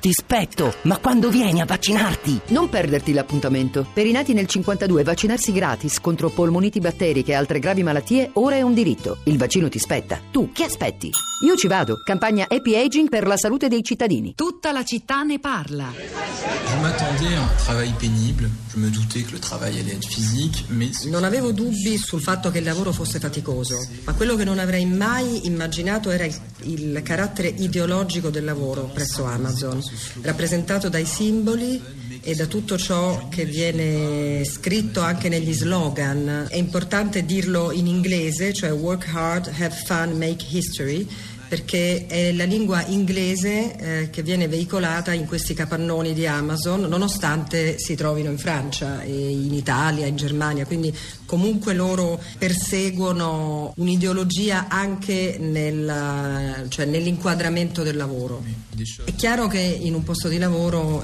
ti spetto, ma quando vieni a vaccinarti? Non perderti l'appuntamento. Per i nati nel 52 vaccinarsi gratis contro polmoniti batteriche e altre gravi malattie ora è un diritto. Il vaccino ti spetta. Tu che aspetti? Io ci vado. Campagna Happy Aging per la salute dei cittadini. Tutta la città ne parla. Non avevo dubbi sul fatto che il lavoro fosse faticoso, ma quello che non avrei mai immaginato era il carattere ideologico del lavoro presso Amazon, rappresentato dai simboli e da tutto ciò che viene scritto anche negli slogan. È importante dirlo in inglese, cioè work hard, have fun, make history, perché è la lingua inglese che viene veicolata in questi capannoni di Amazon, nonostante si trovino in Francia, e in Italia, in Germania, quindi comunque loro perseguono un'ideologia anche cioè nell'inquadramento del lavoro. È chiaro che in un posto di lavoro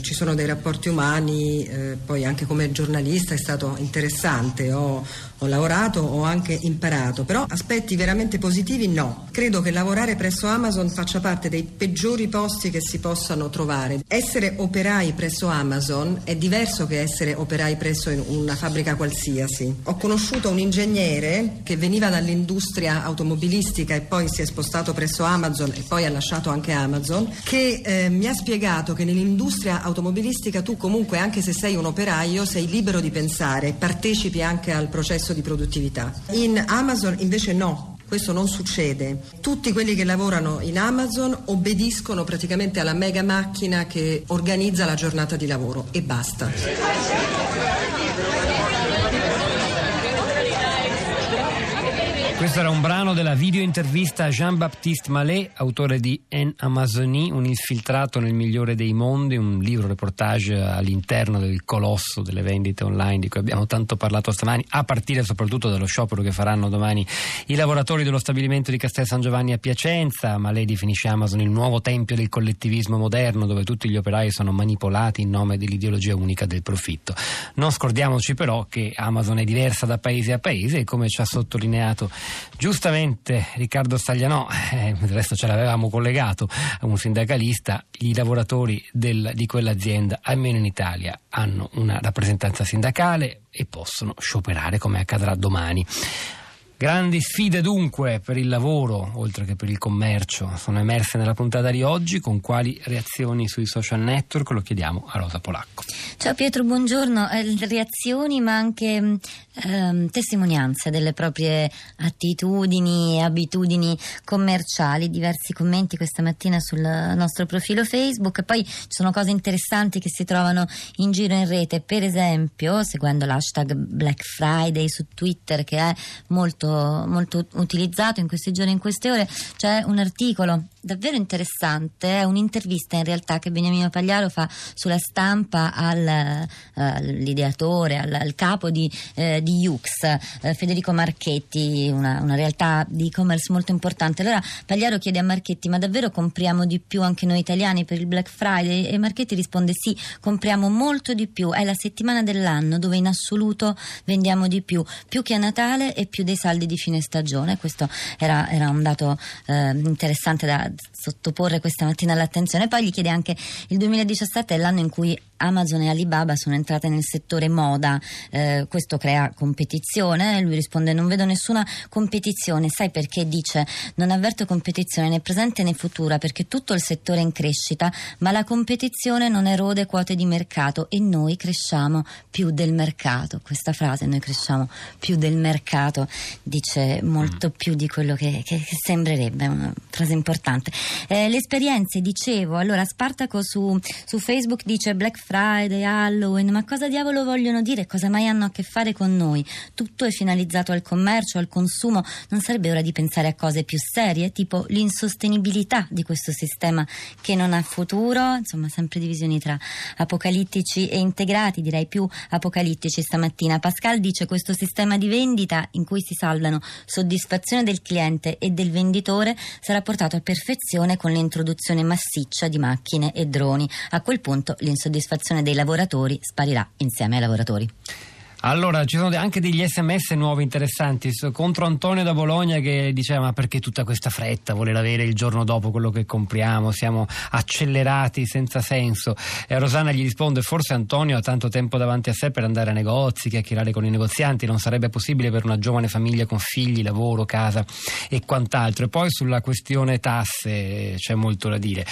ci sono dei rapporti umani, poi anche come giornalista è stato interessante, ho lavorato, ho anche imparato, però aspetti veramente positivi no. Credo che lavorare presso Amazon faccia parte dei peggiori posti che si possano trovare. Essere operai presso Amazon è diverso che essere operai presso una fabbrica qualsiasi. Ho conosciuto un ingegnere che veniva dall'industria automobilistica e poi si è spostato presso Amazon e poi ha lasciato anche Amazon, che mi ha spiegato che nell'industria automobilistica tu comunque, anche se sei un operaio, sei libero di pensare, partecipi anche al processo di produttività. In Amazon invece no, questo non succede. Tutti quelli che lavorano in Amazon obbediscono praticamente alla mega macchina che organizza la giornata di lavoro e basta. Questo era un brano della videointervista a Jean-Baptiste Malet, autore di En Amazonie, un infiltrato nel migliore dei mondi, un libro reportage all'interno del colosso delle vendite online di cui abbiamo tanto parlato stamani, a partire soprattutto dallo sciopero che faranno domani i lavoratori dello stabilimento di Castel San Giovanni a Piacenza. Malet definisce Amazon il nuovo tempio del collettivismo moderno, dove tutti gli operai sono manipolati in nome dell'ideologia unica del profitto. Non scordiamoci però che Amazon è diversa da paese a paese e, come ci ha sottolineato giustamente Riccardo Staglianò, del resto ce l'avevamo collegato a un sindacalista, i lavoratori di quell'azienda, almeno in Italia, hanno una rappresentanza sindacale e possono scioperare, come accadrà domani. Grandi sfide dunque per il lavoro, oltre che per il commercio, sono emerse nella puntata di oggi, con quali reazioni sui social network? Lo chiediamo a Rosa Polacco. Ciao Pietro, buongiorno. Reazioni ma anche testimonianze delle proprie attitudini e abitudini commerciali, diversi commenti questa mattina sul nostro profilo Facebook, e poi ci sono cose interessanti che si trovano in giro in rete, per esempio seguendo l'hashtag Black Friday su Twitter, che è molto utilizzato in questi giorni, in queste ore. C'è un articolo davvero interessante, è un'intervista in realtà che Beniamino Pagliaro fa sulla Stampa all'ideatore, al capo di Yux, Federico Marchetti, una realtà di e-commerce molto importante. Allora Pagliaro chiede a Marchetti: ma davvero compriamo di più anche noi italiani per il Black Friday? E Marchetti risponde: sì, compriamo molto di più, è la settimana dell'anno dove in assoluto vendiamo di più che a Natale e più dei saldi di fine stagione. Questo era un dato interessante da sottoporre questa mattina all'attenzione. Poi gli chiede anche: il 2017 è l'anno in cui Amazon e Alibaba sono entrate nel settore moda, questo crea competizione? Lui risponde: non vedo nessuna competizione, sai perché? Dice: non avverto competizione né presente né futura, perché tutto il settore è in crescita, ma la competizione non erode quote di mercato e noi cresciamo più del mercato. Questa frase, noi cresciamo più del mercato, dice molto più di quello che sembrerebbe, una frase importante. Le esperienze, dicevo, allora Spartaco su Facebook dice: Black Friday, Halloween, ma cosa diavolo vogliono dire? Cosa mai hanno a che fare con noi? Tutto è finalizzato al commercio, al consumo. Non sarebbe ora di pensare a cose più serie, tipo l'insostenibilità di questo sistema che non ha futuro? Insomma, sempre divisioni tra apocalittici e integrati, direi più apocalittici stamattina. Pascal dice: questo sistema di vendita in cui si saldano soddisfazione del cliente e del venditore sarà portato a perfezione con l'introduzione massiccia di macchine e droni. A quel punto l'insoddisfazione dei lavoratori sparirà insieme ai lavoratori. Allora, ci sono anche degli sms nuovi interessanti contro Antonio da Bologna, che diceva: ma perché tutta questa fretta, voler avere il giorno dopo quello che compriamo, siamo accelerati senza senso. E Rosanna gli risponde: forse Antonio ha tanto tempo davanti a sé per andare a negozi, chiacchierare con i negozianti, non sarebbe possibile per una giovane famiglia con figli, lavoro, casa e quant'altro. E poi sulla questione tasse c'è molto da dire.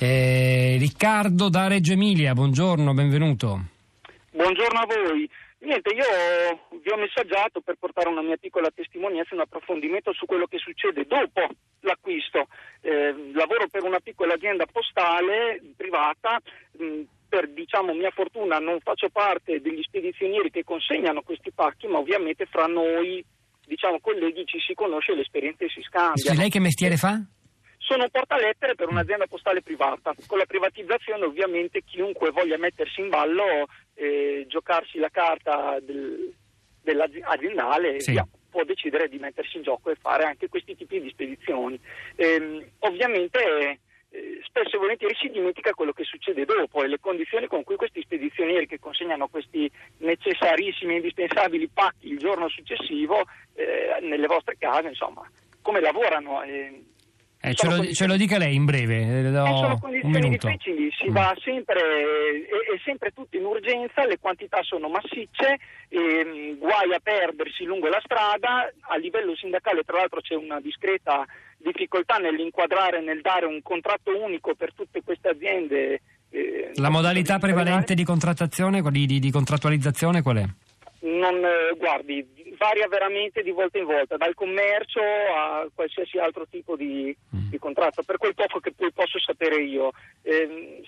Riccardo da Reggio Emilia, buongiorno, benvenuto. Buongiorno a voi. Niente, io vi ho messaggiato per portare una mia piccola testimonianza, un approfondimento su quello che succede dopo l'acquisto. Lavoro per una piccola azienda postale privata, per mia fortuna non faccio parte degli spedizionieri che consegnano questi pacchi, ma ovviamente fra noi, colleghi, ci si conosce, l'esperienza si scambia. E lei che mestiere fa? Sono un portalettere per un'azienda postale privata. Con la privatizzazione ovviamente chiunque voglia mettersi in ballo e giocarsi la carta dell'aziendale, sì, può decidere di mettersi in gioco e fare anche questi tipi di spedizioni. Ovviamente spesso e volentieri si dimentica quello che succede dopo e le condizioni con cui questi spedizionieri che consegnano questi necessarissimi e indispensabili pacchi il giorno successivo nelle vostre case, insomma, come lavorano. Ce lo dica lei in breve. Sono condizioni difficili, si va sempre, è sempre tutto in urgenza, le quantità sono massicce, guai a perdersi lungo la strada. A livello sindacale tra l'altro c'è una discreta difficoltà nell'inquadrare, nel dare un contratto unico per tutte queste aziende. La modalità prevalente di contrattazione, di contrattualizzazione qual è? Guardi, varia veramente di volta in volta, dal commercio a qualsiasi altro tipo di contratto, per quel poco che poi posso sapere io.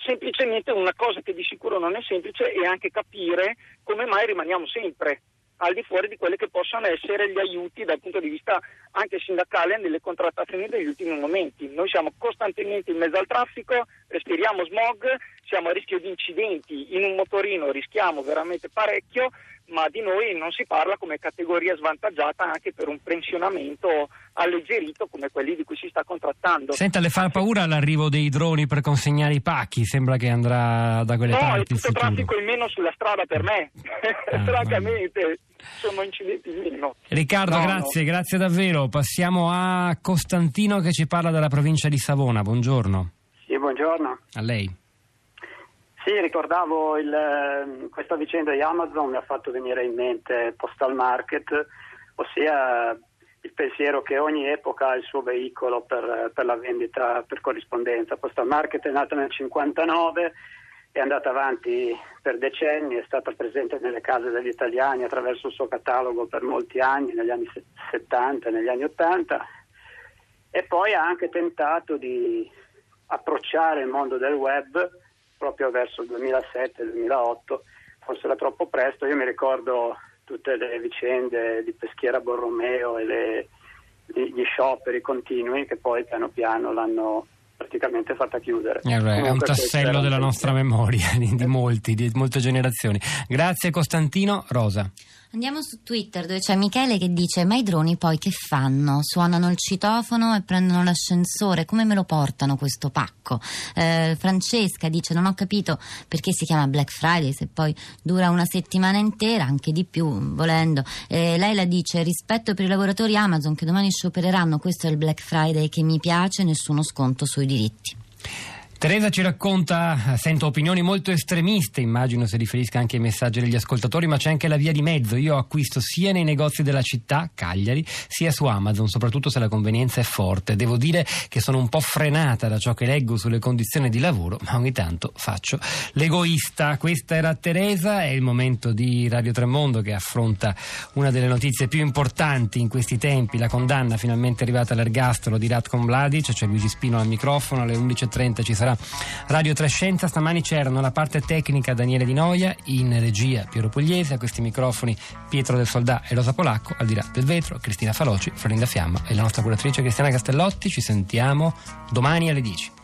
Semplicemente una cosa che di sicuro non è semplice è anche capire come mai rimaniamo sempre al di fuori di quelle che possono essere gli aiuti dal punto di vista anche sindacale nelle contrattazioni degli ultimi momenti. Noi siamo costantemente in mezzo al traffico, respiriamo smog, siamo a rischio di incidenti in un motorino, rischiamo veramente parecchio, ma di noi non si parla come categoria svantaggiata anche per un pensionamento alleggerito come quelli di cui si sta contrattando. Senta, le fa paura l'arrivo dei droni per consegnare i pacchi? Sembra che andrà da quelle parti. No, è tutto traffico in meno sulla strada per me, francamente. Sono incidenti in meno. Riccardo, grazie davvero. Passiamo a Costantino che ci parla dalla provincia di Savona. Buongiorno. Sì, buongiorno. A lei. Sì, ricordavo questa vicenda di Amazon, mi ha fatto venire in mente Postal Market, ossia il pensiero che ogni epoca ha il suo veicolo per la vendita per corrispondenza. Postal Market è nata nel 59, è andata avanti per decenni, è stata presente nelle case degli italiani attraverso il suo catalogo per molti anni, negli anni 70, negli anni 80, e poi ha anche tentato di approcciare il mondo del web proprio verso il 2007-2008, forse era troppo presto. Io mi ricordo tutte le vicende di Peschiera Borromeo e gli scioperi continui che poi piano piano l'hanno praticamente fatta chiudere. È un tassello della nostra memoria, di molte generazioni. Grazie Costantino. Rosa. Andiamo su Twitter dove c'è Michele che dice: ma i droni poi che fanno? Suonano il citofono e prendono l'ascensore, come me lo portano questo pacco? Francesca dice: non ho capito perché si chiama Black Friday se poi dura una settimana intera, anche di più volendo. Laila dice: rispetto per i lavoratori Amazon che domani sciopereranno, questo è il Black Friday che mi piace, nessuno sconto sui diritti. Teresa ci racconta: sento opinioni molto estremiste, immagino si riferisca anche ai messaggi degli ascoltatori, ma c'è anche la via di mezzo. Io acquisto sia nei negozi della città, Cagliari, sia su Amazon, soprattutto se la convenienza è forte. Devo dire che sono un po' frenata da ciò che leggo sulle condizioni di lavoro, ma ogni tanto faccio l'egoista. Questa era Teresa. È il momento di Radio Tremondo che affronta una delle notizie più importanti in questi tempi, la condanna finalmente arrivata all'ergastolo di Ratko Vladic. C'è Luigi Spino al microfono, alle 11.30 ci sarà Radio 3 Scienza. Stamani c'erano la parte tecnica Daniele Di Noia, in regia Piero Pugliese, a questi microfoni Pietro del Soldà e Rosa Polacco, al di là del vetro Cristina Faloci, Florinda Fiamma e la nostra curatrice Cristiana Castellotti. Ci sentiamo domani alle 10.